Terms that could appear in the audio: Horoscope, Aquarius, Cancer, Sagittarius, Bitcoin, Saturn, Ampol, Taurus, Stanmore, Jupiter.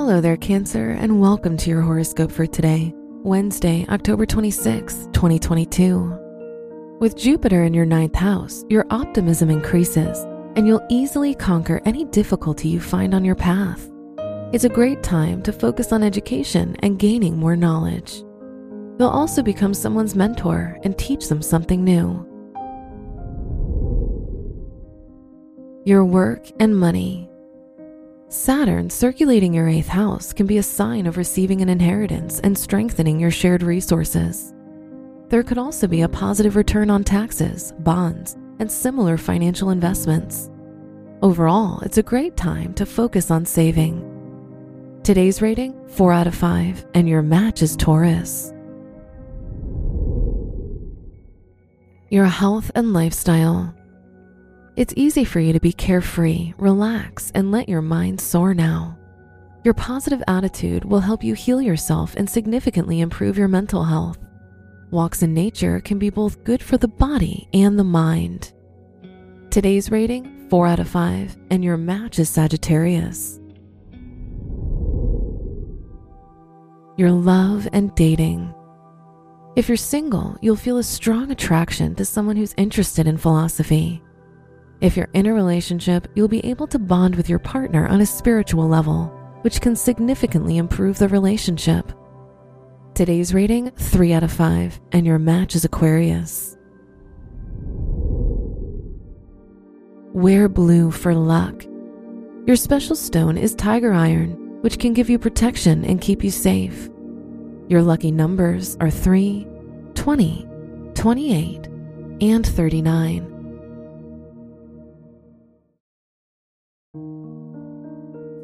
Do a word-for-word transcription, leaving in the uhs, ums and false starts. Hello there, Cancer, and welcome to your horoscope for today, Wednesday, October twenty-sixth, twenty twenty-two. With Jupiter in your ninth house, your optimism increases, and you'll easily conquer any difficulty you find on your path. It's a great time to focus on education and gaining more knowledge. You'll also become someone's mentor and teach them something new. Your work and money. Saturn circulating your eighth house can be a sign of receiving an inheritance and strengthening your shared resources. There could also be a positive return on taxes, bonds, and similar financial investments. Overall, it's a great time to focus on saving. Today's rating, four out of five, and your match is Taurus. Your health and lifestyle. It's easy for you to be carefree, relax, and let your mind soar now. Your positive attitude will help you heal yourself and significantly improve your mental health. Walks in nature can be both good for the body and the mind. Today's rating, four out of five, and your match is Sagittarius. Your love and dating. If you're single, you'll feel a strong attraction to someone who's interested in philosophy. If you're in a relationship, you'll be able to bond with your partner on a spiritual level, which can significantly improve the relationship. Today's rating, three out of five, and your match is Aquarius. Wear blue for luck. Your special stone is tiger iron, which can give you protection and keep you safe. Your lucky numbers are three, twenty, twenty-eight, and thirty-nine.